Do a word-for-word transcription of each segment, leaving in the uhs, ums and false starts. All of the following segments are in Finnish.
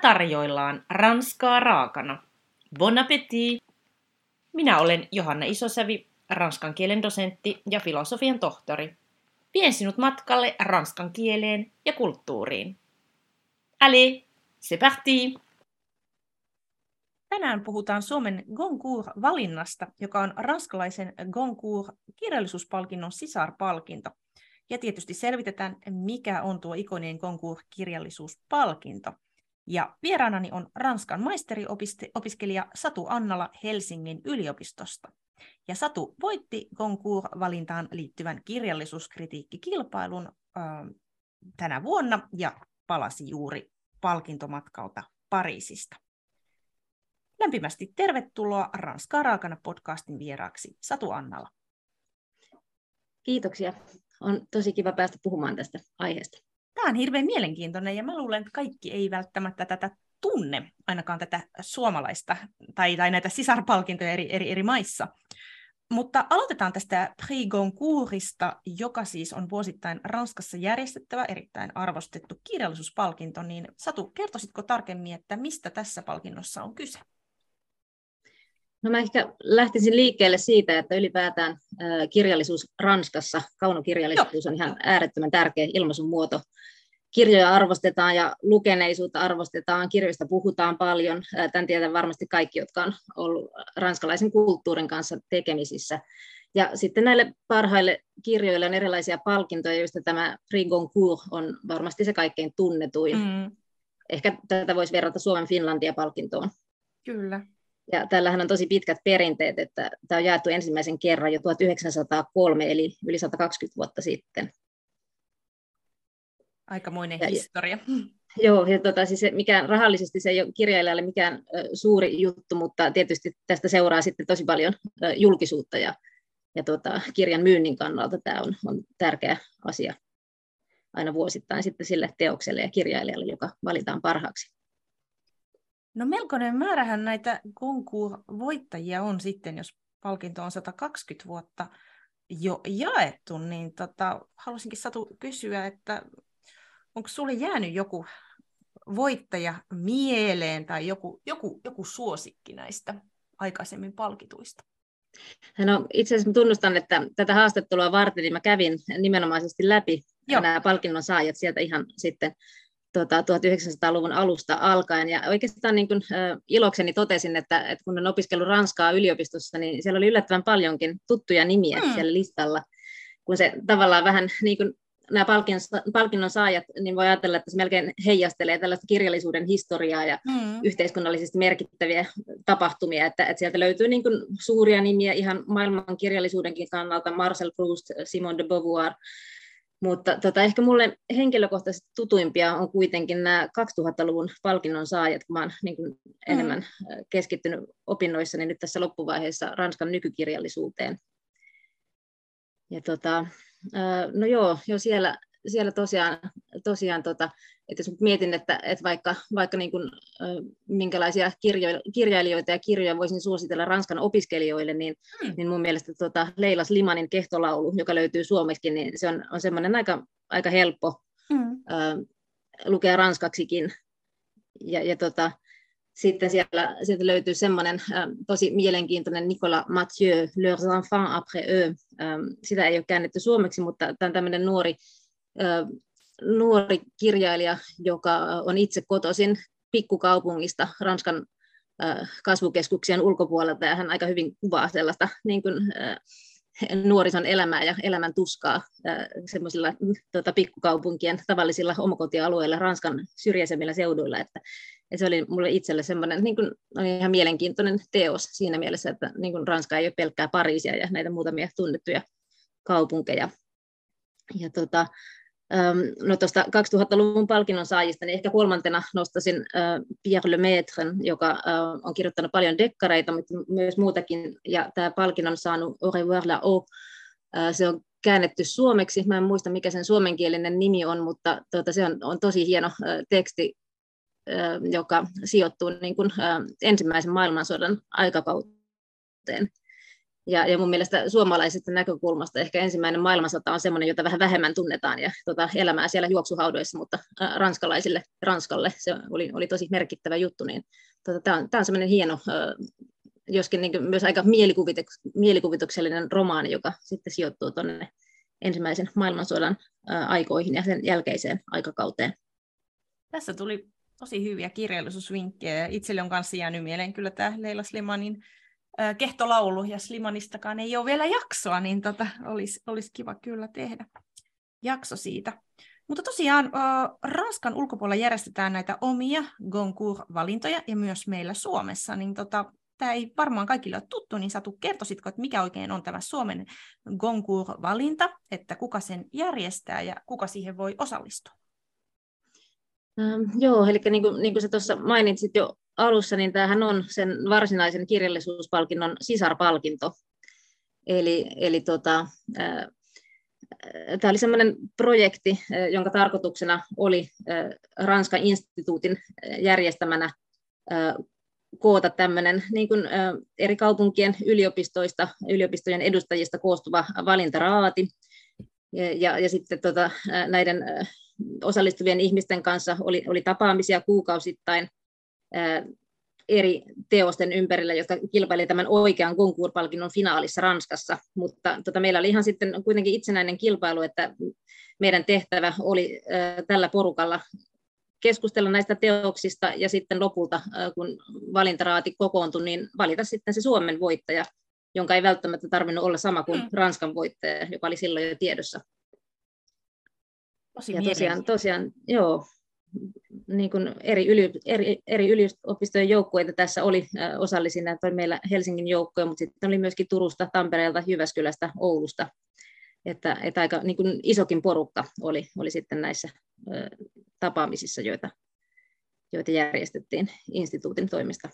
tarjoillaan ranskaa raakana. Bon appétit! Minä olen Johanna Isosävi, ranskan kielen dosentti ja filosofian tohtori. Vien sinut matkalle ranskan kieleen ja kulttuuriin. Allez, c'est parti! Tänään puhutaan Suomen Goncourt-valinnasta, joka on ranskalaisen Goncourt-kirjallisuuspalkinnon sisarpalkinto. Ja tietysti selvitetään, mikä on tuo ikoninen Goncourt-kirjallisuuspalkinto. Ja vieraanani on Ranskan maisteriopiskelija Satu Annala Helsingin yliopistosta. Ja Satu voitti Goncourt-valintaan liittyvän kirjallisuuskritiikkikilpailun äh, tänä vuonna ja palasi juuri palkintomatkalta Pariisista. Lämpimästi tervetuloa Ranskaa raakana podcastin vieraaksi, Satu Annala. Kiitoksia. On tosi kiva päästä puhumaan tästä aiheesta. Tämä on hirveän mielenkiintoinen ja mä luulen, että kaikki ei välttämättä tätä tunne, ainakaan tätä suomalaista tai, tai näitä sisarpalkintoja eri, eri, eri maissa. Mutta aloitetaan tästä Prix Goncourtista, joka siis on vuosittain Ranskassa järjestettävä erittäin arvostettu kirjallisuuspalkinto. Niin Satu, kertoisitko tarkemmin, että mistä tässä palkinnossa on kyse? No mä ehkä lähtisin liikkeelle siitä, että ylipäätään kirjallisuus Ranskassa, kaunokirjallisuus on ihan äärettömän tärkeä ilmaisun muoto. Kirjoja arvostetaan ja lukeneisuutta arvostetaan, kirjoista puhutaan paljon. Tämän tietää varmasti kaikki, jotka on ollut ranskalaisen kulttuurin kanssa tekemisissä. Ja sitten näille parhaille kirjoille on erilaisia palkintoja, joista tämä Prix Goncourt on varmasti se kaikkein tunnetuin. Mm. Ehkä tätä voisi verrata Suomen Finlandia-palkintoon. Kyllä. Ja tällähän on tosi pitkät perinteet, että tämä on jaettu ensimmäisen kerran jo tuhatyhdeksänsataakolme, eli yli sata kaksikymmentä vuotta sitten. Aikamoinen ja, historia. Joo, ja tota, siis se, mikään, rahallisesti se ei ole kirjailijalle mikään ö, suuri juttu, mutta tietysti tästä seuraa sitten tosi paljon ö, julkisuutta, ja, ja tota, kirjan myynnin kannalta tämä on, on tärkeä asia aina vuosittain sitten sille teokselle ja kirjailijalle, joka valitaan parhaaksi. No melkoinen määrähän näitä Goncourt-voittajia on sitten, jos palkinto on sata kaksikymmentä vuotta jo jaettu, niin tota, haluaisinkin Satu kysyä, että onko sulle jäänyt joku voittaja mieleen tai joku, joku, joku suosikki näistä aikaisemmin palkituista? No, itse asiassa tunnustan, että tätä haastattelua varten niin mä kävin nimenomaisesti läpi Joo. nämä palkinnon saajat sieltä ihan sitten Tuota, tuhatyhdeksänsataaluvun alusta alkaen, ja oikeastaan niin kuin, äh, ilokseni totesin, että, että kun olen opiskellut ranskaa yliopistossa, niin siellä oli yllättävän paljonkin tuttuja nimiä mm. siellä listalla, kun se tavallaan vähän niin kuin nämä palkinnon saajat, niin voi ajatella, että se melkein heijastelee tällaista kirjallisuuden historiaa ja mm. yhteiskunnallisesti merkittäviä tapahtumia, että, että sieltä löytyy niin kuin suuria nimiä ihan maailman kirjallisuudenkin kannalta, Marcel Proust, Simone de Beauvoir. Mutta tota, ehkä mulle henkilökohtaisesti tutuimpia on kuitenkin nämä kaksituhattaluvun palkinnon saajat, kun mä oon niin kuin enemmän keskittynyt opinnoissani nyt tässä loppuvaiheessa Ranskan nykykirjallisuuteen. Ja tota, no joo, jo siellä, siellä tosiaan, tosiaan tota, että jos mietin, että, että vaikka, vaikka niin kuin, minkälaisia kirjo, kirjailijoita ja kirjoja voisin suositella Ranskan opiskelijoille, niin, hmm. niin mun mielestä tota Leila Slimanin Kehtolaulu, joka löytyy suomeksikin, niin se on, on semmoinen aika, aika helppo hmm. ö, lukea ranskaksikin. Ja, ja tota, sitten siellä, sieltä löytyy semmoinen ö, tosi mielenkiintoinen Nicolas Mathieu, Leurs enfants après eux. Ö, sitä ei ole käännetty suomeksi, mutta tämä on tämmöinen nuori... Ö, nuori kirjailija, joka on itse kotoisin pikkukaupungista Ranskan kasvukeskuksien ulkopuolelta, ja hän aika hyvin kuvaa sellaista niin kuin nuorison elämää ja elämän tuskaa semmoisilla tuota, pikkukaupunkien tavallisilla omakotialueilla Ranskan syrjäisemmillä seuduilla, että se oli mulle itselle semmoinen niin kuin, ihan mielenkiintoinen teos siinä mielessä, että niin kuin Ranska ei ole pelkkää Pariisia ja näitä muutamia tunnettuja kaupunkeja. Ja tota, No tuosta kaksituhattaluvun palkinnon saajista, niin ehkä kolmantena nostaisin Pierre Lemaîtren, joka on kirjoittanut paljon dekkareita, mutta myös muutakin, ja tämä palkinnon saanut Au revoir là-haut, se on käännetty suomeksi, mä en muista mikä sen suomenkielinen nimi on, mutta tuota, se on, on tosi hieno teksti, joka sijoittuu niin kuin ensimmäisen maailmansodan aikakauteen. Ja, ja mun mielestä suomalaisesta näkökulmasta ehkä ensimmäinen maailmansota on semmoinen, jota vähän vähemmän tunnetaan ja tota, elämää siellä juoksuhaudoissa, mutta ä, ranskalaisille, Ranskalle se oli, oli tosi merkittävä juttu. Niin, tota, tämä on, on semmoinen hieno, ä, joskin niin myös aika mielikuvituks- mielikuvituksellinen romaani, joka sitten sijoittuu tuonne ensimmäisen maailmansodan ä, aikoihin ja sen jälkeiseen aikakauteen. Tässä tuli tosi hyviä kirjallisuusvinkkejä. Itselle on kanssa jäänyt mieleen kyllä tämä Leila Slimanin Kehtolaulu, ja Slimanistakaan ei ole vielä jaksoa, niin tota, olisi, olisi kiva kyllä tehdä jakso siitä. Mutta tosiaan Ranskan ulkopuolella järjestetään näitä omia Goncourt-valintoja ja myös meillä Suomessa, niin tota, tämä ei varmaan kaikille ole tuttu, niin Satu, kertoisitko, että mikä oikein on tämä Suomen Goncourt-valinta, että kuka sen järjestää ja kuka siihen voi osallistua? Ähm, joo, eli niin kuin, niin kuin sä tuossa mainitsit jo alussa, niin tämähän on sen varsinaisen kirjallisuuspalkinnon sisarpalkinto. Eli, eli tota, äh, tämä oli sellainen projekti, äh, jonka tarkoituksena oli äh, Ranskan instituutin järjestämänä äh, koota tämmöinen niin kuin, äh, eri kaupunkien yliopistoista, yliopistojen edustajista koostuva valintaraati. Ja, ja, ja sitten tota, äh, näiden... Äh, osallistuvien ihmisten kanssa oli, oli tapaamisia kuukausittain ää, eri teosten ympärillä, jotka kilpaili tämän oikean Goncourt-palkinnon finaalissa Ranskassa, mutta tota, meillä oli ihan sitten kuitenkin itsenäinen kilpailu, että meidän tehtävä oli ää, tällä porukalla keskustella näistä teoksista ja sitten lopulta, ää, kun valintaraati kokoontui, niin valita sitten se Suomen voittaja, jonka ei välttämättä tarvinnut olla sama kuin mm. Ranskan voittaja, joka oli silloin jo tiedossa. Ja tosiaan, tosiaan joo, niin kuin eri, yli, eri, eri yliopistojen joukkueita tässä oli äh, osallisina, että oli meillä Helsingin joukkoja, mutta sitten oli myöskin Turusta, Tampereelta, Jyväskylästä, Oulusta, että, että aika niin kuin isokin porukka oli, oli sitten näissä äh, tapaamisissa, joita, joita järjestettiin instituutin toimesta.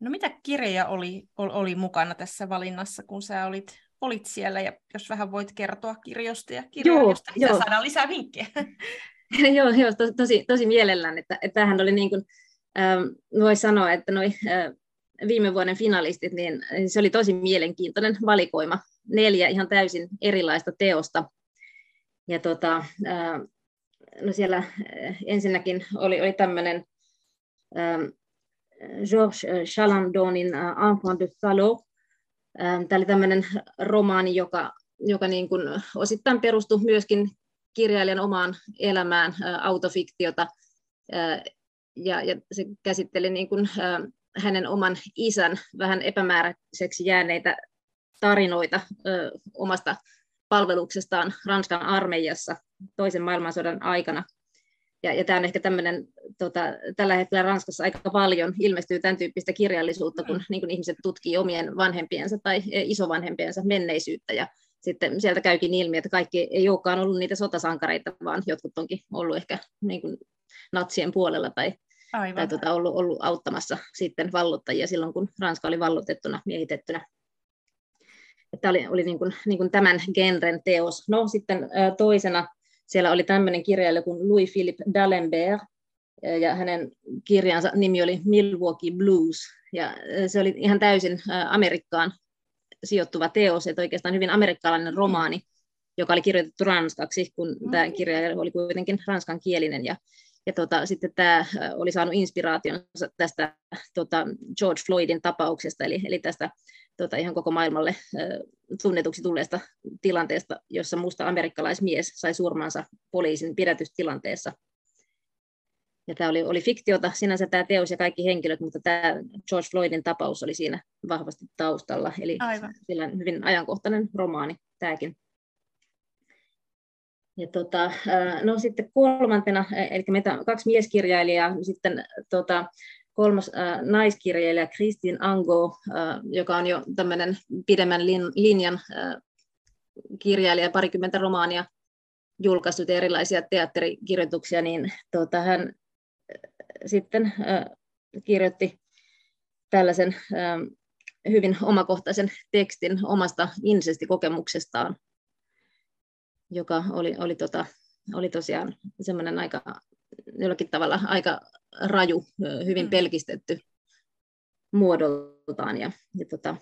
No mitä kirjoja oli, oli mukana tässä valinnassa, kun sä olit... olit siellä, ja jos vähän voit kertoa kirjoista ja kirjoista, niin saadaan lisää vinkkejä. joo, joo to, tosi, tosi mielellään. Että, että tämähän oli niin kuin, ähm, voi sanoa, että noi, äh, viime vuoden finalistit, niin se oli tosi mielenkiintoinen valikoima. Neljä ihan täysin erilaista teosta. Ja tota, äh, no siellä äh, ensinnäkin oli, oli tämmöinen ähm, Sorj Chalandonin äh, Enfant de salaud. Tämä oli tämmöinen romaani, joka, joka niin kuin osittain perustui myöskin kirjailijan omaan elämään, autofiktiota, ja, ja se käsitteli niin kuin hänen oman isän vähän epämääräiseksi jääneitä tarinoita omasta palveluksestaan Ranskan armeijassa toisen maailmansodan aikana. Ja, ja tämä on ehkä tämmöinen, tota, tällä hetkellä Ranskassa aika paljon ilmestyy tämän tyyppistä kirjallisuutta, kun, niin kun ihmiset tutkii omien vanhempiensa tai isovanhempiensa menneisyyttä. Ja sitten sieltä käykin ilmi, että kaikki ei olekaan ollut niitä sotasankareita, vaan jotkut onkin ollut ehkä niin kuin natsien puolella tai, tai tota, ollut, ollut auttamassa sitten vallottajia silloin, kun Ranska oli vallotettuna, miehitettynä. Tämä oli, oli niin kuin, niin kuin tämän genren teos. No sitten toisena. Siellä oli tämmöinen kirjailija kuin Louis-Philippe Dalembert, ja hänen kirjansa nimi oli Milwaukee Blues, ja se oli ihan täysin Amerikkaan sijoittuva teos, että oikeastaan hyvin amerikkalainen romaani, joka oli kirjoitettu ranskaksi, kun tämä kirjailija oli kuitenkin ranskankielinen, ja, ja tota, sitten tämä oli saanut inspiraationsa tästä tota, George Floydin tapauksesta, eli, eli tästä Tota, ihan koko maailmalle äh, tunnetuksi tulleesta tilanteesta, jossa musta amerikkalaismies sai surmansa poliisin pidätystilanteessa. Ja tämä oli, oli fiktiota sinänsä tämä teos ja kaikki henkilöt, mutta tämä George Floydin tapaus oli siinä vahvasti taustalla. Eli sillä hyvin ajankohtainen romaani tämäkin. Ja tota, no sitten kolmantena, eli meitä kaksi mieskirjailijaa, sitten tota, kolmas äh, naiskirjailija Christine Angot, äh, joka on jo tämmöinen pidemmän lin, linjan äh, kirjailija, parikymmentä romaania julkaissut erilaisia teatterikirjoituksia, niin tota, hän äh, sitten äh, kirjoitti tällaisen äh, hyvin omakohtaisen tekstin omasta insestikokemuksestaan, joka oli, oli, tota, oli tosiaan semmoinen aika jollakin tavalla aika raju, hyvin pelkistetty muodoltaan. Ja, ja tota,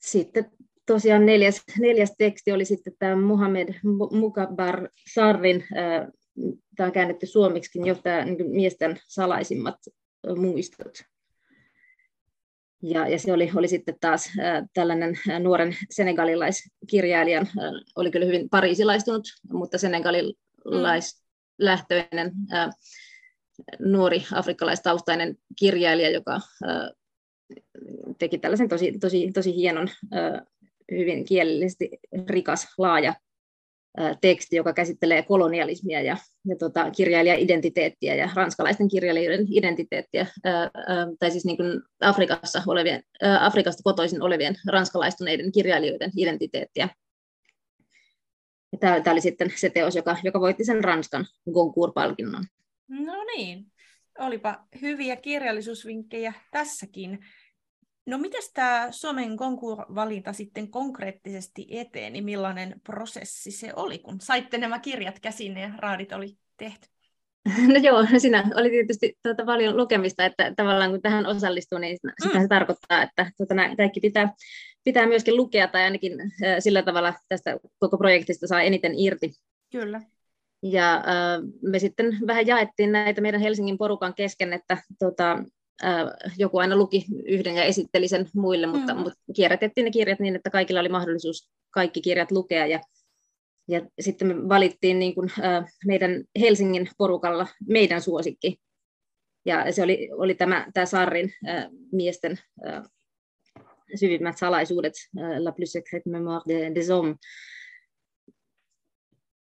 sitten tosiaan neljäs, neljäs teksti oli sitten tämä Mohamed Mbougar Sarrin, äh, tämä on käännetty suomiksikin jo, tämä niin miesten salaisimmat äh, muistot. Ja, ja se oli, oli sitten taas äh, tällainen äh, nuoren senegalilaiskirjailijan, äh, oli kyllä hyvin pariisilaistunut, mutta senegalilaislähtöinen äh, nuori afrikkalaistaustainen kirjailija, joka äh, teki tällaisen tosi, tosi, tosi hienon, äh, hyvin kielellisesti rikas, laaja äh, teksti, joka käsittelee kolonialismia ja, ja tota, kirjailija-identiteettiä ja ranskalaisten kirjailijoiden identiteettiä, äh, äh, tai siis niin kuin Afrikassa olevien, äh, Afrikasta kotoisin olevien ranskalaistuneiden kirjailijoiden identiteettiä. Tämä, tämä oli sitten se teos, joka, joka voitti sen Ranskan Goncourt-palkinnon. No niin, olipa hyviä kirjallisuusvinkkejä tässäkin. No mitäs tämä Suomen Goncourt-valinta sitten konkreettisesti eteni? Millainen prosessi se oli, kun saitte nämä kirjat käsiin ja raadit oli tehty? No joo, siinä oli tietysti tuota paljon lukemista, että tavallaan kun tähän osallistuu, niin sitä mm. se tarkoittaa, että tuota, nämä kaikki pitää, pitää myöskin lukea, tai ainakin äh, sillä tavalla tästä koko projektista saa eniten irti. Kyllä. Ja äh, me sitten vähän jaettiin näitä meidän Helsingin porukan kesken, että tota, äh, joku aina luki yhden ja esitteli sen muille, mutta, mm. mutta kierrätettiin ne kirjat niin, että kaikilla oli mahdollisuus kaikki kirjat lukea. Ja, ja sitten me valittiin niin kuin, äh, meidän Helsingin porukalla meidän suosikki. Ja se oli, oli tämä, tämä Sarrin äh, miesten äh, syvimmät salaisuudet, äh, La plus secrète mémoire des hommes.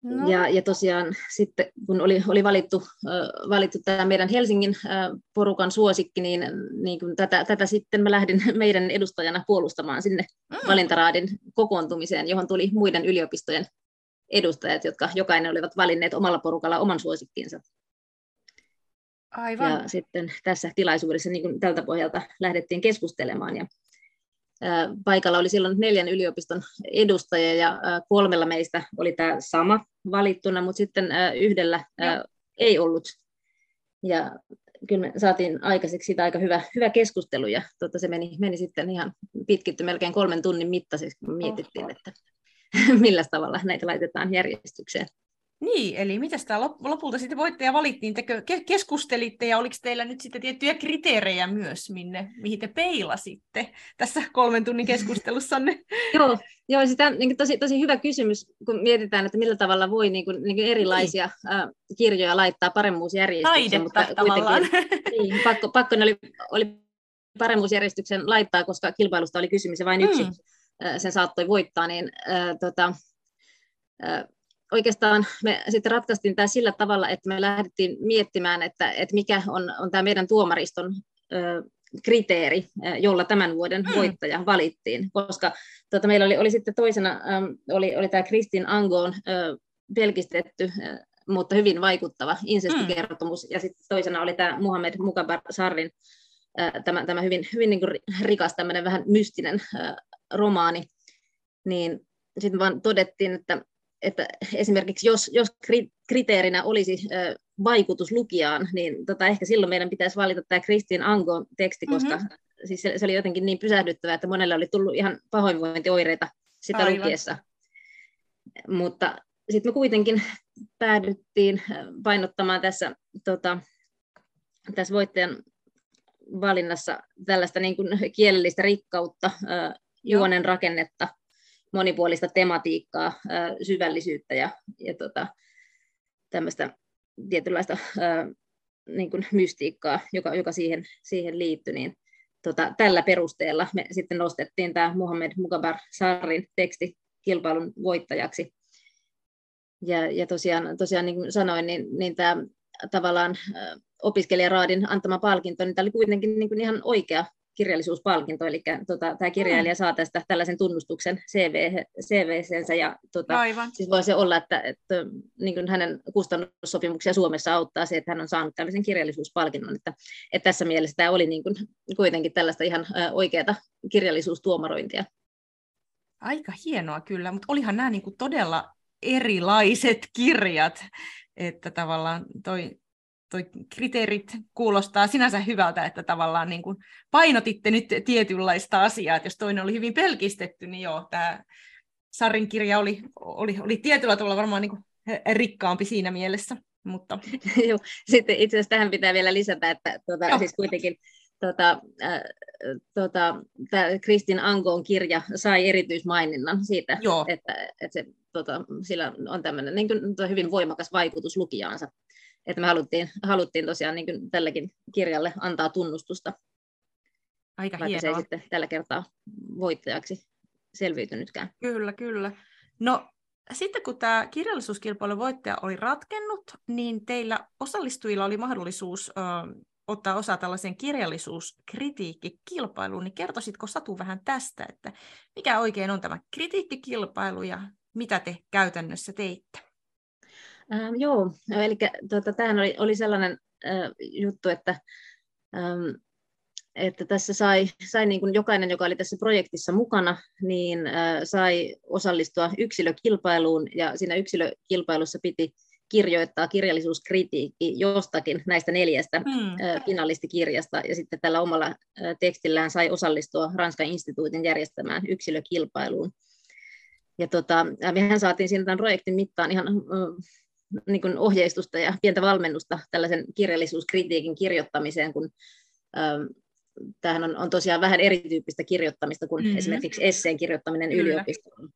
No. Ja, ja tosiaan sitten, kun oli, oli valittu, äh, valittu tämä meidän Helsingin äh, porukan suosikki, niin, niin kun tätä, tätä sitten mä lähdin meidän edustajana puolustamaan sinne mm. valintaraadin kokoontumiseen, johon tuli muiden yliopistojen edustajat, jotka jokainen olivat valinneet omalla porukalla oman suosikkinsa. Aivan. Ja sitten tässä tilaisuudessa niin kun tältä pohjalta lähdettiin keskustelemaan. Ja äh, paikalla oli silloin neljän yliopiston edustajia ja äh, kolmella meistä oli tämä sama valittuna, mutta sitten äh, yhdellä äh, ei ollut. Ja kyllä me saatiin aikaiseksi siitä aika hyvä, hyvä keskustelu ja totta, se meni, meni sitten ihan pitkitty melkein kolmen tunnin mittaiseksi, kun mietittiin, että millä tavalla näitä laitetaan järjestykseen. Niin, eli mitäs tämä lop- lopulta sitten voittaja valittiin? Te ke- keskustelitte ja oliko teillä nyt sitten tiettyjä kriteerejä myös, minne, mihin te peilasitte tässä kolmen tunnin keskustelussanne? Joo, joo, sitä on niin tosi, tosi hyvä kysymys, kun mietitään, että millä tavalla voi niin kuin, niin kuin erilaisia niin. ä, kirjoja laittaa paremmuusjärjestykseen. Mutta tavallaan. Niin, pakko, pakko ne oli, oli paremmuusjärjestyksen laittaa, koska kilpailusta oli kysymys ja vain yksi mm. ä, sen saattoi voittaa, niin ä, tota... Ä, Oikeastaan me sitten ratkaistiin tämä sillä tavalla, että me lähdettiin miettimään, että, että mikä on, on tämä meidän tuomariston ö, kriteeri, jolla tämän vuoden voittaja valittiin. Koska tuota, meillä oli, oli sitten toisena ö, oli, oli tämä Christine Angon ö, pelkistetty, ö, mutta hyvin vaikuttava insestikertomus. Mm. Ja sitten toisena oli tämä Mohamed Mbougar Sarrin ö, tämä, tämä hyvin, hyvin niin kuin rikas, tämmöinen vähän mystinen ö, romaani. Niin sitten vaan todettiin, että että esimerkiksi jos, jos kriteerinä olisi ö, vaikutus lukijaan, niin tota, ehkä silloin meidän pitäisi valita tämä Christine Angon teksti, koska mm-hmm. siis se, se oli jotenkin niin pysähdyttävää, että monelle oli tullut ihan pahoinvointioireita sitä Aivan. lukiessa. Mutta sitten me kuitenkin päädyttiin painottamaan tässä, tota, tässä voittajan valinnassa tällaista niin kuin kielellistä rikkautta, ö, juonen rakennetta, monipuolista tematiikkaa, syvällisyyttä ja, ja tota, tämmöistä tietynlaista ää, niin kuin mystiikkaa, joka, joka siihen, siihen liittyi. Niin, tota, tällä perusteella me sitten nostettiin tämä Mohamed Mbougar Sarrin teksti kilpailun voittajaksi. Ja, ja tosiaan, tosiaan, niin kuin sanoin, niin, niin tämä tavallaan ä, opiskelijaraadin antama palkinto, niin tämä oli kuitenkin niin kuin ihan oikea kirjallisuuspalkinto, eli tota, tämä kirjailija saa tästä tällaisen tunnustuksen C V-sensä, ja tota, siis voi se olla, että, että niin kuin hänen kustannussopimuksia Suomessa auttaa se, että hän on saanut tällaisen kirjallisuuspalkinnon, että, että tässä mielessä tämä oli niin kuin, kuitenkin tällaista ihan oikeata kirjallisuustuomarointia. Aika hienoa kyllä, mutta olihan nämä niin kuin todella erilaiset kirjat, että tavallaan toi... toi kriteerit kuulostaa sinänsä hyvältä, että tavallaan niin kuin painotitte nyt tietynlaista asiaa, että jos toinen oli hyvin pelkistetty, niin joo, tämä Sarrin kirja oli, oli, oli tietyllä tavalla varmaan niin kuin rikkaampi siinä mielessä. Mutta. Sitten itse asiassa tähän pitää vielä lisätä, että tuota, siis kuitenkin tuota, äh, tuota, Christine Angon kirja sai erityismaininnan siitä, joo. että, että se, tuota, sillä on tämmöinen niin kuin, hyvin voimakas vaikutus lukijaansa. Että me haluttiin, haluttiin tosiaan niin kuin tälläkin kirjalle antaa tunnustusta, Aika vaikka hienoa. Se ei sitten tällä kertaa voittajaksi selviytynytkään. Kyllä, kyllä. No sitten kun tämä kirjallisuuskilpailun voittaja oli ratkennut, niin teillä osallistujilla oli mahdollisuus ö, ottaa osaa tällaiseen kirjallisuuskritiikkikilpailuun, niin kertoisitko Satu vähän tästä, että mikä oikein on tämä kritiikkikilpailu ja mitä te käytännössä teitte? Ähm, joo, eli tuota, tämähän oli, oli sellainen äh, juttu, että, ähm, että tässä sai, sai niin kuin jokainen, joka oli tässä projektissa mukana, niin äh, sai osallistua yksilökilpailuun, ja siinä yksilökilpailussa piti kirjoittaa kirjallisuuskritiikki jostakin näistä neljästä mm. äh, finalistikirjasta, ja sitten tällä omalla äh, tekstillään sai osallistua Ranskan instituutin järjestämään yksilökilpailuun. Ja tota, mehän saatiin siinä tämän projektin mittaan ihan äh, niin kuin ohjeistusta ja pientä valmennusta tällaisen kirjallisuuskritiikin kirjoittamiseen, kun ähm, tämähän on, on tosiaan vähän erityyppistä kirjoittamista kuin mm-hmm. esimerkiksi esseen kirjoittaminen yliopistoon.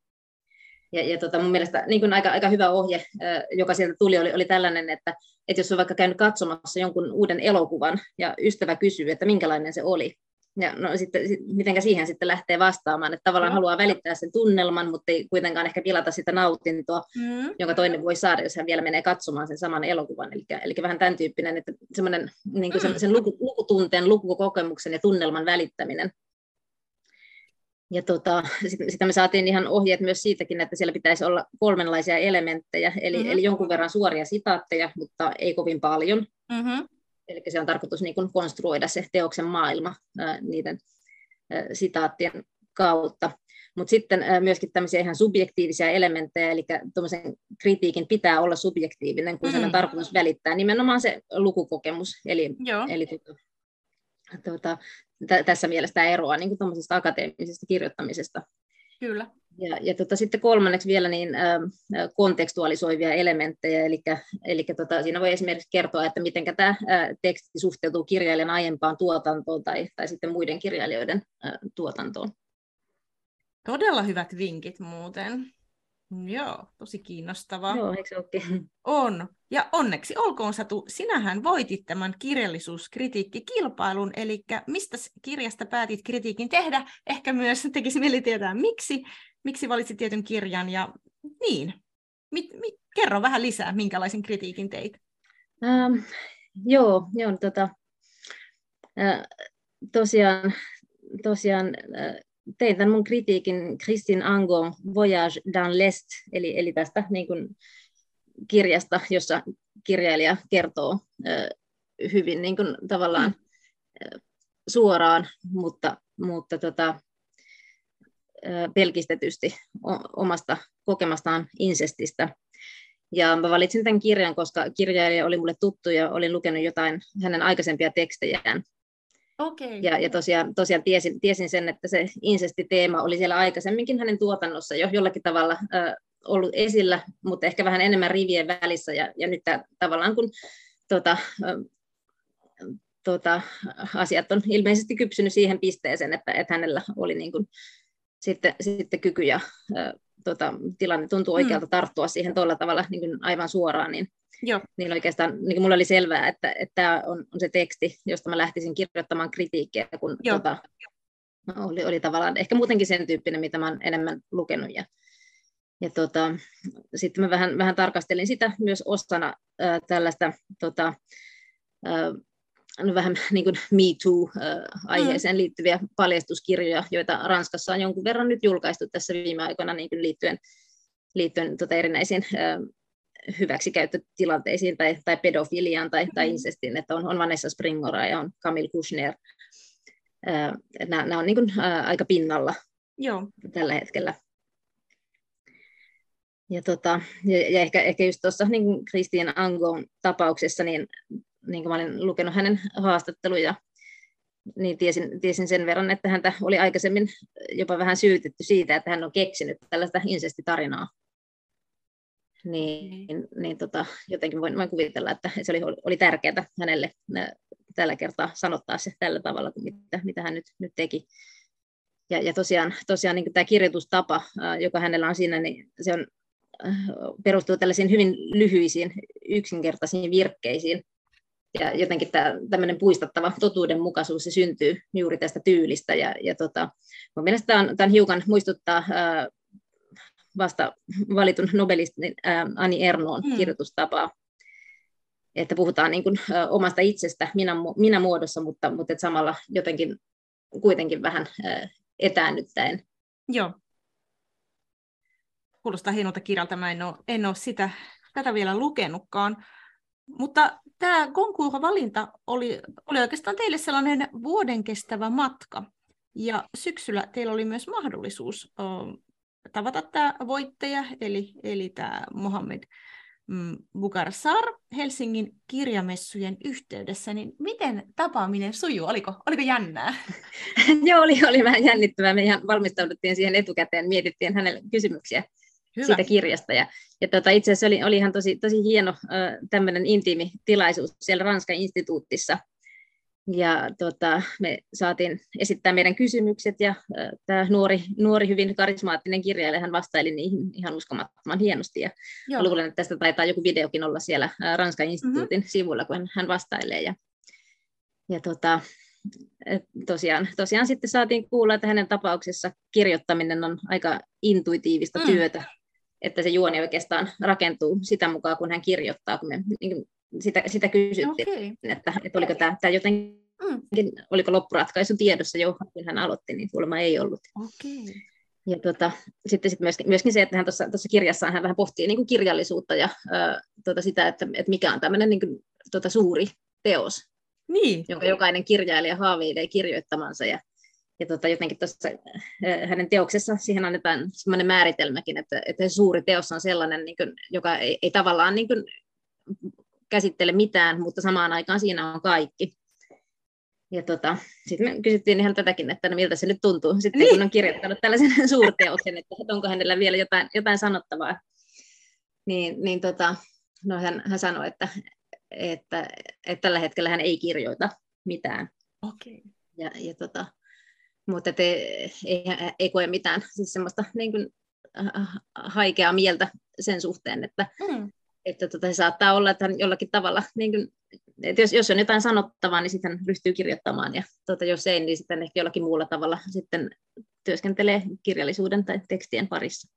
Ja, ja tota, mun mielestä niin kuin aika, aika hyvä ohje, äh, joka sieltä tuli, oli, oli tällainen, että, että jos on vaikka käynyt katsomassa jonkun uuden elokuvan ja ystävä kysyy, että minkälainen se oli, ja no sitten, mitenkä siihen sitten lähtee vastaamaan, että tavallaan mm. haluaa välittää sen tunnelman, mutta ei kuitenkaan ehkä pilata sitä nautintoa, mm. jonka toinen voi saada, jos hän vielä menee katsomaan sen saman elokuvan. Eli, eli vähän tämän tyyppinen, että semmoinen niin kuin sen luku, lukutunteen, lukukokemuksen ja tunnelman välittäminen. Ja tota, sitä me saatiin ihan ohjeet myös siitäkin, että siellä pitäisi olla kolmenlaisia elementtejä, eli, mm-hmm. eli jonkun verran suoria sitaatteja, mutta ei kovin paljon. Mm-hmm. Eli se on tarkoitus niin kuin konstruoida se teoksen maailma ää, niiden ää, sitaattien kautta. Mutta sitten ää, myöskin tämmöisiä ihan subjektiivisia elementtejä, eli tuommoisen kritiikin pitää olla subjektiivinen, kun mm. sen on tarkoitus välittää nimenomaan se lukukokemus. Eli, eli tuota, tuota, t- tässä mielessä tämä eroaa niin kuin tuommoisesta akateemisesta kirjoittamisesta. Kyllä. Ja, ja tota, sitten kolmanneksi vielä niin, ä, kontekstualisoivia elementtejä, eli, eli tota, siinä voi esimerkiksi kertoa, että miten tämä teksti suhteutuu kirjailijan aiempaan tuotantoon tai, tai sitten muiden kirjailijoiden ä, tuotantoon. Todella hyvät vinkit muuten. Joo, tosi kiinnostavaa. Joo, eikö se olekin? On. Ja onneksi olkoon, Satu, sinähän voitit tämän kirjallisuuskritiikkikilpailun, eli mistä kirjasta päätit kritiikin tehdä? Ehkä myös tekisi mieli tietää, miksi, miksi valitsit tietyn kirjan ja niin. Mit, mit, kerro vähän lisää, minkälaisen kritiikin teit. Ähm, joo, joo tota, äh, tosiaan... tosiaan äh, tein tämän mun kritiikin Christine Angot Voyage dans l'Est, eli, eli tästä niin kuin kirjasta, jossa kirjailija kertoo ö, hyvin niin kuin, tavallaan ö, suoraan, mutta, mutta tota, ö, pelkistetysti o, omasta kokemastaan insestistä. Ja mä valitsin tämän kirjan, koska kirjailija oli mulle tuttu ja olin lukenut jotain hänen aikaisempia tekstejään. Okay. Ja, ja tosiaan, tosiaan tiesin, tiesin sen, että se insestiteema oli siellä aikaisemminkin hänen tuotannossa jo jollakin tavalla äh, ollut esillä, mutta ehkä vähän enemmän rivien välissä. Ja, ja nyt tää, tavallaan kun tota, äh, tota, asiat on ilmeisesti kypsynyt siihen pisteeseen, että, että hänellä oli niin kun, sitten, sitten kyky ja äh, tota, tilanne tuntuu oikealta mm. tarttua siihen tuolla tavalla niin kun aivan suoraan. Niin, Joo. Niin oikeastaan niin mulla oli selvää, että tämä on, on se teksti, josta mä lähtisin kirjoittamaan kritiikkiä, kun tota, oli, oli tavallaan ehkä muutenkin sen tyyppinen, mitä mä olen enemmän lukenut. Ja, ja tota, sitten mä vähän, vähän tarkastelin sitä myös osana äh, tällaista tota, äh, vähän niin kuin Me Too-aiheeseen äh, mm. liittyviä paljastuskirjoja, joita Ranskassa on jonkun verran nyt julkaistu tässä viime aikoina niin kuin liittyen, liittyen tota, erinäisiin äh, hyväksikäyttötilanteisiin tai, tai pedofiliaan tai, tai insestiin, että on, on Vanessa Springora ja on Camille Kushner. Nämä, nämä on niin kuin, ää, aika pinnalla Joo. tällä hetkellä. Ja, tota, ja, ja ehkä, ehkä just tuossa niin Christine Angon tapauksessa, niin niin kuin mä olin lukenut hänen haastatteluja, niin tiesin, tiesin sen verran, että häntä oli aikaisemmin jopa vähän syytetty siitä, että hän on keksinyt tällaista insestitarinaa. Niin, niin, niin tota, jotenkin voin, voin kuvitella, että se oli, oli tärkeää hänelle tällä kertaa sanottaa se tällä tavalla, mitä, mitä hän nyt, nyt teki. Ja, ja tosiaan, tosiaan niin tämä kirjoitustapa, joka hänellä on siinä, niin se on, perustuu tällaisiin hyvin lyhyisiin, yksinkertaisiin virkkeisiin. Ja jotenkin tämä, tämmöinen puistattava totuudenmukaisuus, se syntyy juuri tästä tyylistä. Ja, ja tota, mun mielestä tämä on, tämä on hiukan muistuttaa ää, vasta valitun nobelistin ää, Annie Ernaux mm. kirjoitustapaa. Että puhutaan niin kuin, ä, omasta itsestä minä, minä muodossa, mutta, mutta et samalla jotenkin kuitenkin vähän ä, etäännyttäen. Joo. Kuulostaa hienolta kirjalta. Mä en ole, en ole sitä, tätä vielä lukenutkaan. Mutta tämä Goncourt-valinta oli, oli oikeastaan teille sellainen vuoden kestävä matka. Ja syksyllä teillä oli myös mahdollisuus ö, tavata tämä voittaja, eli, eli tämä Mohamed Mbougar Sarr Helsingin kirjamessujen yhteydessä. Niin miten tapaaminen sujuu? Oliko, oliko jännää? Joo, oli, oli vähän jännittävää. Me ihan valmistauduttiin siihen etukäteen, mietittiin hänelle kysymyksiä. Hyvä. Siitä kirjasta. Ja, ja tota, itse asiassa oli, oli ihan tosi, tosi hieno äh, tämmöinen intiimi tilaisuus siellä Ranskan instituutissa. Ja tota, me saatiin esittää meidän kysymykset ja äh, tämä nuori, nuori, hyvin karismaattinen kirjailija, hän vastaili niihin ihan uskomattoman hienosti. Ja Joo. luulen, että tästä taitaa joku videokin olla siellä äh, Ranskan instituutin mm-hmm. sivulla, kun hän, hän vastailee. Ja, ja tota, Tosiaan, tosiaan sitten saatiin kuulla, että hänen tapauksessa kirjoittaminen on aika intuitiivista mm. työtä, että se juoni oikeastaan rakentuu sitä mukaan, kun hän kirjoittaa, kun me sitä, sitä kysyttiin, okay. että, että oliko tämä, tämä jotenkin, mm. oliko loppuratkaisu tiedossa jo, kun hän aloitti, niin kuulemma ei ollut. Okay. Ja tota, sitten sit myöskin, myöskin se, että hän tuossa kirjassaan hän vähän pohtii niin kuin kirjallisuutta ja äh, tota sitä, että, että mikä on tämmöinen niin kuin, tota suuri teos. Niin. Jonka jokainen kirjailija haaveilee kirjoittamansa. Ja, ja tota, jotenkin tuossa hänen teoksessa siihen annetaan sellainen määritelmäkin, että, että suuri teos on sellainen, niin kuin, joka ei, ei tavallaan niin kuin, käsittele mitään, mutta samaan aikaan siinä on kaikki. Ja tota, sitten me kysyttiin ihan tätäkin, että no miltä se nyt tuntuu, sitten, niin. kun on kirjoittanut tällaisen suurteoksen, että onko hänellä vielä jotain, jotain sanottavaa. Niin, niin tota, no hän, hän sanoi, että... Että, että tällä hetkellä hän ei kirjoita mitään. Okay. Ja, ja tota, mutta te, ei, ei koe mitään siis semmoista niin kuin, haikeaa mieltä sen suhteen, että, mm. että tota, se saattaa olla, että hän jollakin tavalla, niin kuin, että jos, jos on jotain sanottavaa, niin sitten hän ryhtyy kirjoittamaan, ja tota, jos ei, niin sitten ehkä jollakin muulla tavalla sitten työskentelee kirjallisuuden tai tekstien parissa.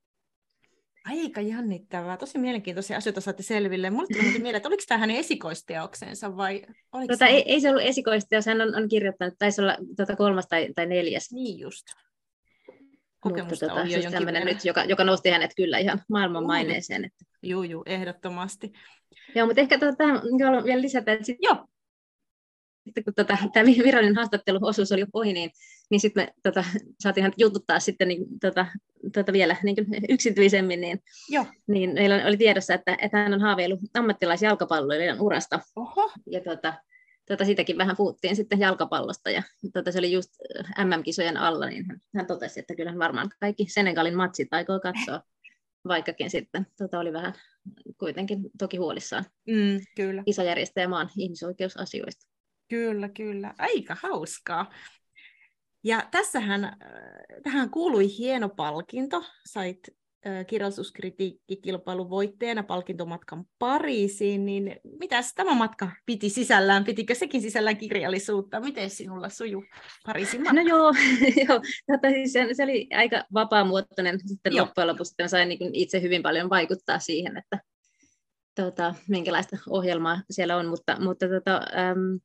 Aika jännittävää. Tosi mielenkiintoisia asioita saatte selville. Mulle tuli mieleen, että oliko tämä hänen esikoisteoksensa vai... Tota, se... Ei, ei se ollut esikoisteos. Hän on, on kirjoittanut, taisi olla tota kolmas tai, tai neljäs. Niin just. Kokemusta tota, on jo siis jonkin nyt, joka, joka nosti hänet kyllä ihan maailman maineeseen. Että... Juu, juu, ehdottomasti. Joo, mutta ehkä tota, tähän haluan vielä lisätä, että sit... Joo. Sitten kun tota, tämä virallinen haastatteluosuus oli ohi, niin, niin sitten me tota, saatiin hän jututtaa sitten niin, tota, tota vielä niin yksityisemmin. Niin, niin meillä oli tiedossa, että, että hän on haaveillut ammattilaisjalkapalloilijan urasta. Oho. Ja tota, tota, siitäkin vähän puhuttiin sitten jalkapallosta. Ja tota, se oli just M M-kisojen alla, niin hän, hän totesi, että kyllähän varmaan kaikki Senegalin matsit aikoo katsoa. Vaikkakin sitten tota, oli vähän kuitenkin toki huolissaan mm, kyllä. isojärjestäjämaan ihmisoikeusasioista. Kyllä, kyllä. Aika hauskaa. Ja tässähän, tähän kuului hieno palkinto. Sait kirjallisuuskritiikkikilpailun voittajana palkintomatkan Pariisiin. Niin mitäs tämä matka piti sisällään? Pitikö sekin sisällään kirjallisuutta? Miten sinulla sujuu Pariisin matka? No joo, joo. Tota, se, se oli aika vapaamuotoinen sitten loppujen lopuksi. Sain niin itse hyvin paljon vaikuttaa siihen, että Tota, minkälaista ohjelmaa siellä on, mutta, mutta tota, äm,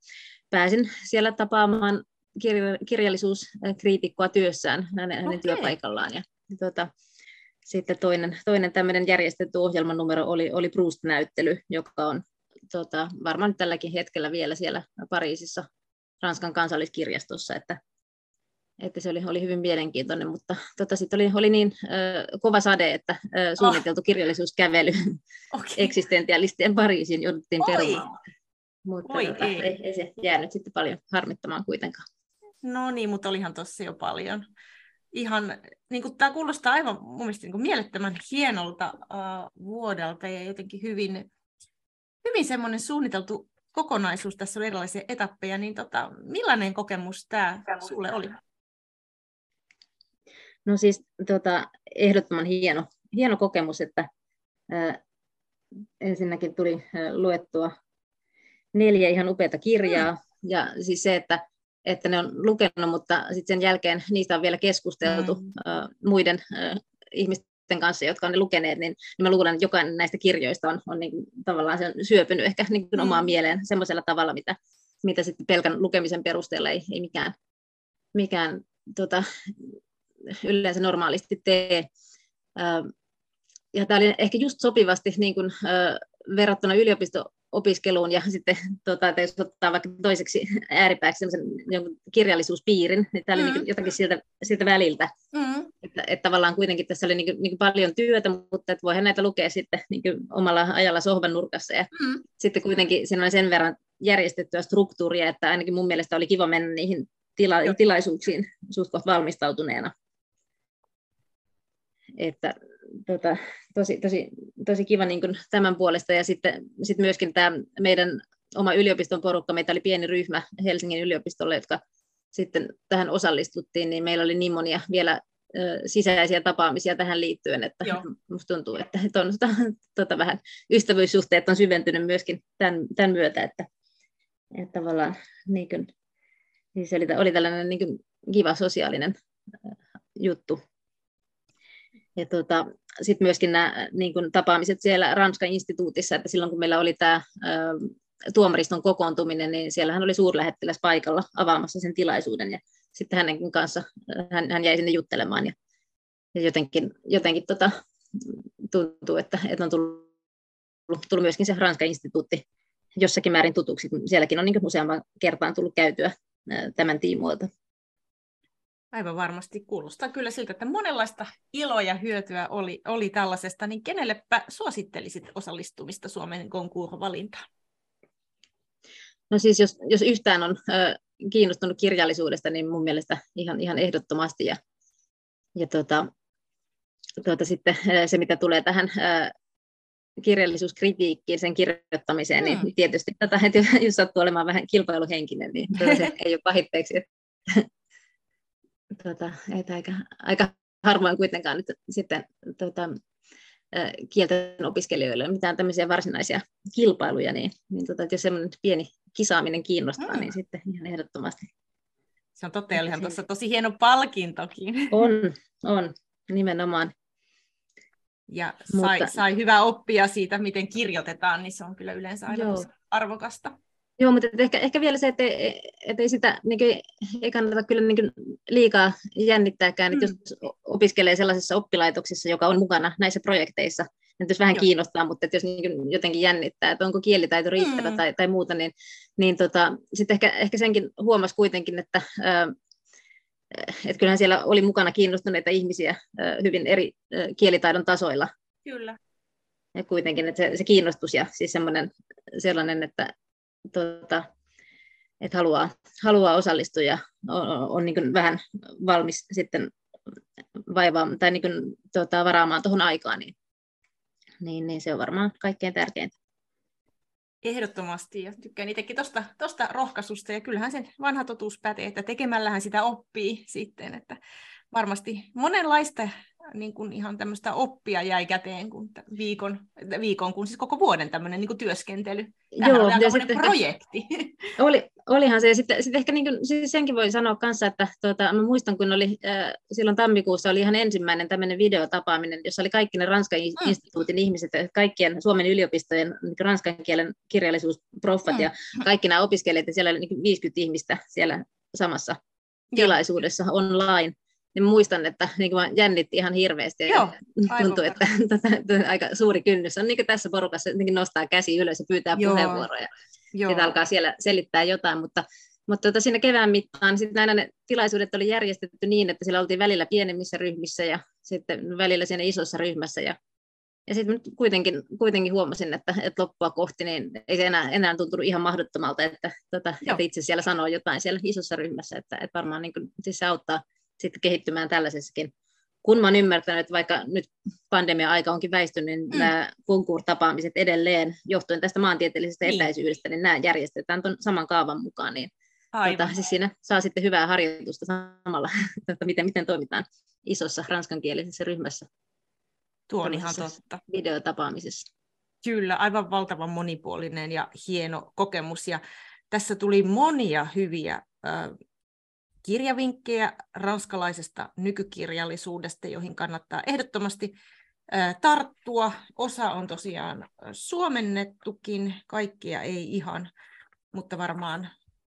pääsin siellä tapaamaan kirja, kirjallisuuskriitikkoa työssään hänen, hänen okay. työpaikallaan. Ja, tota, sitten toinen, toinen tämmöinen järjestetty ohjelman numero oli, oli Proust-näyttely, joka on tota, varmaan tälläkin hetkellä vielä siellä Pariisissa Ranskan kansalliskirjastossa, että, että se oli, oli hyvin mielenkiintoinen, mutta tota, sitten oli, oli niin ö, kova sade, että ö, suunniteltu oh. kirjallisuuskävely okay. eksistentialistien Pariisiin jouduttiin perumaan. mutta Oi, tota, ei. Ei, ei se jäänyt sitten paljon harmittamaan kuitenkaan. No niin, mutta olihan tossa jo paljon. Ihan, niin kuin, tämä kuulostaa aivan mun mielestä niin kuin mielettömän hienolta uh, vuodelta ja jotenkin hyvin, hyvin semmoinen suunniteltu kokonaisuus. Tässä oli erilaisia etappeja, niin tota, millainen kokemus tämä sulle oli? No siis tota, ehdottoman hieno, hieno kokemus, että ää, ensinnäkin tuli ää, luettua neljä ihan upeata kirjaa mm. ja siis se, että että ne on lukenut, mutta sitten sen jälkeen niistä on vielä keskusteltu mm. ä, muiden ä, ihmisten kanssa, jotka on ne lukeneet, niin, niin mä luulen, että jokainen näistä kirjoista on, on niin kuin, tavallaan se on syöpynyt ehkä niin kuin mm. omaan mieleen semmoisella tavalla, mitä, mitä sitten pelkän lukemisen perusteella ei, ei mikään, mikään tota, yleensä normaalisti tee. Ä, ja tämä oli ehkä just sopivasti niin kuin, ä, verrattuna yliopisto- opiskeluun ja sitten tota, jos ottaa vaikka toiseksi ääripääksi jonkun kirjallisuuspiirin, niin tämä oli mm. jotakin siltä, siltä väliltä. Mm. Että, että tavallaan kuitenkin tässä oli niin, niin paljon työtä, mutta et voihan näitä lukea sitten niin omalla ajalla sohvan nurkassa. Ja mm. sitten kuitenkin siinä oli sen verran järjestettyä struktuuria, että ainakin mun mielestä oli kiva mennä niihin tila- tilaisuuksiin suht koht valmistautuneena. Että Tota, tosi, tosi, tosi kiva niin kuin tämän puolesta ja sitten sit myöskin tämä meidän oma yliopiston porukka, meitä oli pieni ryhmä Helsingin yliopistolle, jotka sitten tähän osallistuttiin, niin meillä oli niin monia vielä ö, sisäisiä tapaamisia tähän liittyen, että Joo. musta tuntuu, että ton, tota, tota vähän ystävyyssuhteet on syventynyt myöskin tämän, tämän myötä, että, että tavallaan niin kuin, siis oli, oli tällainen niin kuin kiva sosiaalinen juttu. Ja tota, sitten myöskin nämä niin kun tapaamiset siellä Ranskan instituutissa, että silloin kun meillä oli tämä tuomariston kokoontuminen, niin siellähän oli suurlähettiläs paikalla avaamassa sen tilaisuuden ja sitten hänenkin kanssa hän, hän jäi sinne juttelemaan ja, ja jotenkin, jotenkin tota, tuntuu, että, että on tullut, tullut myöskin se Ranskan instituutti jossakin määrin tutuksi. Sielläkin on niin kuin useamman kertaan tullut käytyä tämän tiimoilta. Aivan varmasti kuulostaa kyllä siltä, että monenlaista iloa ja hyötyä oli, oli tällaisesta, niin kenellepä suosittelisit osallistumista Suomen Goncourt-valintaan? No siis jos, jos yhtään on ö, kiinnostunut kirjallisuudesta, niin mun mielestä ihan, ihan ehdottomasti. Ja, ja tuota, tuota sitten se, mitä tulee tähän ö, kirjallisuuskritiikkiin, sen kirjoittamiseen, mm. niin tietysti tätä, että jos sattuu olemaan vähän kilpailuhenkinen, niin se ei ole pahitteeksi. Tota, et aika, aika harvoin kuitenkaan nyt sitten tota, kielten opiskelijoille ei ole mitään tämmöisiä varsinaisia kilpailuja, niin, niin tota, jos semmoinen pieni kisaaminen kiinnostaa, mm. niin sitten ihan ehdottomasti. Se on totta, olihan tuossa tosi hieno palkintokin. On, on, nimenomaan. Ja sai, mutta, sai hyvää oppia siitä, miten kirjoitetaan, niin se on kyllä yleensä aina arvokasta. Joo, mutta ehkä, ehkä vielä se, että ei, et ei sitä niin kuin, ei kannata kyllä niin kuin liikaa jännittääkään, mm. että jos opiskelee sellaisessa oppilaitoksessa, joka on mukana näissä projekteissa, niin jos vähän Joo. kiinnostaa, mutta että jos niin kuin jotenkin jännittää, että onko kielitaito riittävä mm. tai, tai muuta, niin, niin tota, sitten ehkä, ehkä senkin huomasi kuitenkin, että, että kyllähän siellä oli mukana kiinnostuneita ihmisiä hyvin eri kielitaidon tasoilla. Kyllä. Ja kuitenkin, että se, se kiinnostus ja siis sellainen, sellainen että Tota, että haluaa, haluaa osallistua ja on, on niin kuin vähän valmis sitten vaivaamaan tai niin kuin, tota, varaamaan tuohon aikaan, niin, niin, niin se on varmaan kaikkein tärkeintä. Ehdottomasti, ja tykkään itsekin tuosta, tuosta rohkaisusta, ja kyllähän sen vanha totuus pätee, että tekemällähän sitä oppii sitten, että varmasti monenlaista niin kuin ihan tämmöistä oppia jäi käteen kun viikon, viikon kun siis koko vuoden tämmöinen niin kuin työskentely. Tämähän Joo, oli tämmöinen projekti. Oli, olihan se, ja sitten, sitten ehkä niin kuin, siis senkin voi sanoa kanssa, että tuota, mä muistan, kun oli, äh, silloin tammikuussa oli ihan ensimmäinen tämmöinen videotapaaminen, jossa oli kaikki ne Ranskan mm. instituutin ihmiset, kaikkien Suomen yliopistojen niin kuin ranskan kielen kirjallisuusproffat mm. ja kaikki nämä opiskelijat, ja siellä oli niin kuin viisikymmentä ihmistä siellä samassa Joo. tilaisuudessa online. Niin muistan, että niin kuin jännitti ihan hirveästi. Joo, tuntuu, että aika suuri kynnys on niin kuin tässä porukassa nostaa käsi ylös ja pyytää Joo. puheenvuoroja. Joo. Että alkaa siellä selittää jotain, mutta, mutta tuota, siinä kevään mittaan sit aina ne tilaisuudet oli järjestetty niin, että siellä oltiin välillä pienemmissä ryhmissä ja sitten välillä siinä isossa ryhmässä. Ja, Ja sitten kuitenkin, kuitenkin huomasin, että, että loppua kohti niin ei se enää, enää tuntunut ihan mahdottomalta, että, tota, että itse siellä sanoo jotain siellä isossa ryhmässä, että, että varmaan niin kuin, siis se auttaa sitten kehittymään tällaisessakin. Kun mä oon ymmärtänyt, että vaikka nyt pandemia-aika onkin väistynyt, niin mm. nämä Goncourt-tapaamiset edelleen johtuen tästä maantieteellisestä niin. etäisyydestä, niin nämä järjestetään tuon saman kaavan mukaan, niin tota, siis siinä saa sitten hyvää harjoitusta samalla, että miten, miten toimitaan isossa ranskankielisessä ryhmässä. Tuo on ihan totta. Videotapaamisessa. Kyllä, aivan valtavan monipuolinen ja hieno kokemus. Ja tässä tuli monia hyviä äh, kirjavinkkejä ranskalaisesta nykykirjallisuudesta, joihin kannattaa ehdottomasti äh, tarttua. Osa on tosiaan suomennettukin, kaikkia ei ihan, mutta varmaan,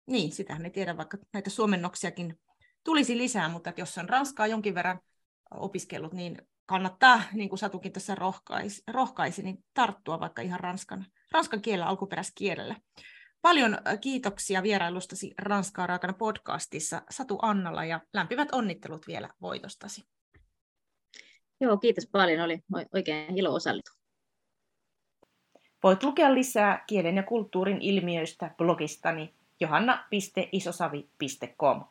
niin, sitähän ei tiedä, vaikka näitä suomennoksiakin tulisi lisää, mutta jos on ranskaa jonkin verran opiskellut, niin kannattaa, niin kuin Satukin tässä rohkaisi, rohkaisi niin tarttua vaikka ihan ranskan, ranskan kielellä, alkuperäiskielellä. Paljon kiitoksia vierailustasi Ranskaa raakana podcastissa, Satu Annala, ja lämpimät onnittelut vielä voitostasi. Joo, kiitos paljon. Oli oikein ilo osallistua. Voit lukea lisää kielen ja kulttuurin ilmiöistä blogistani johanna piste isosavi piste com.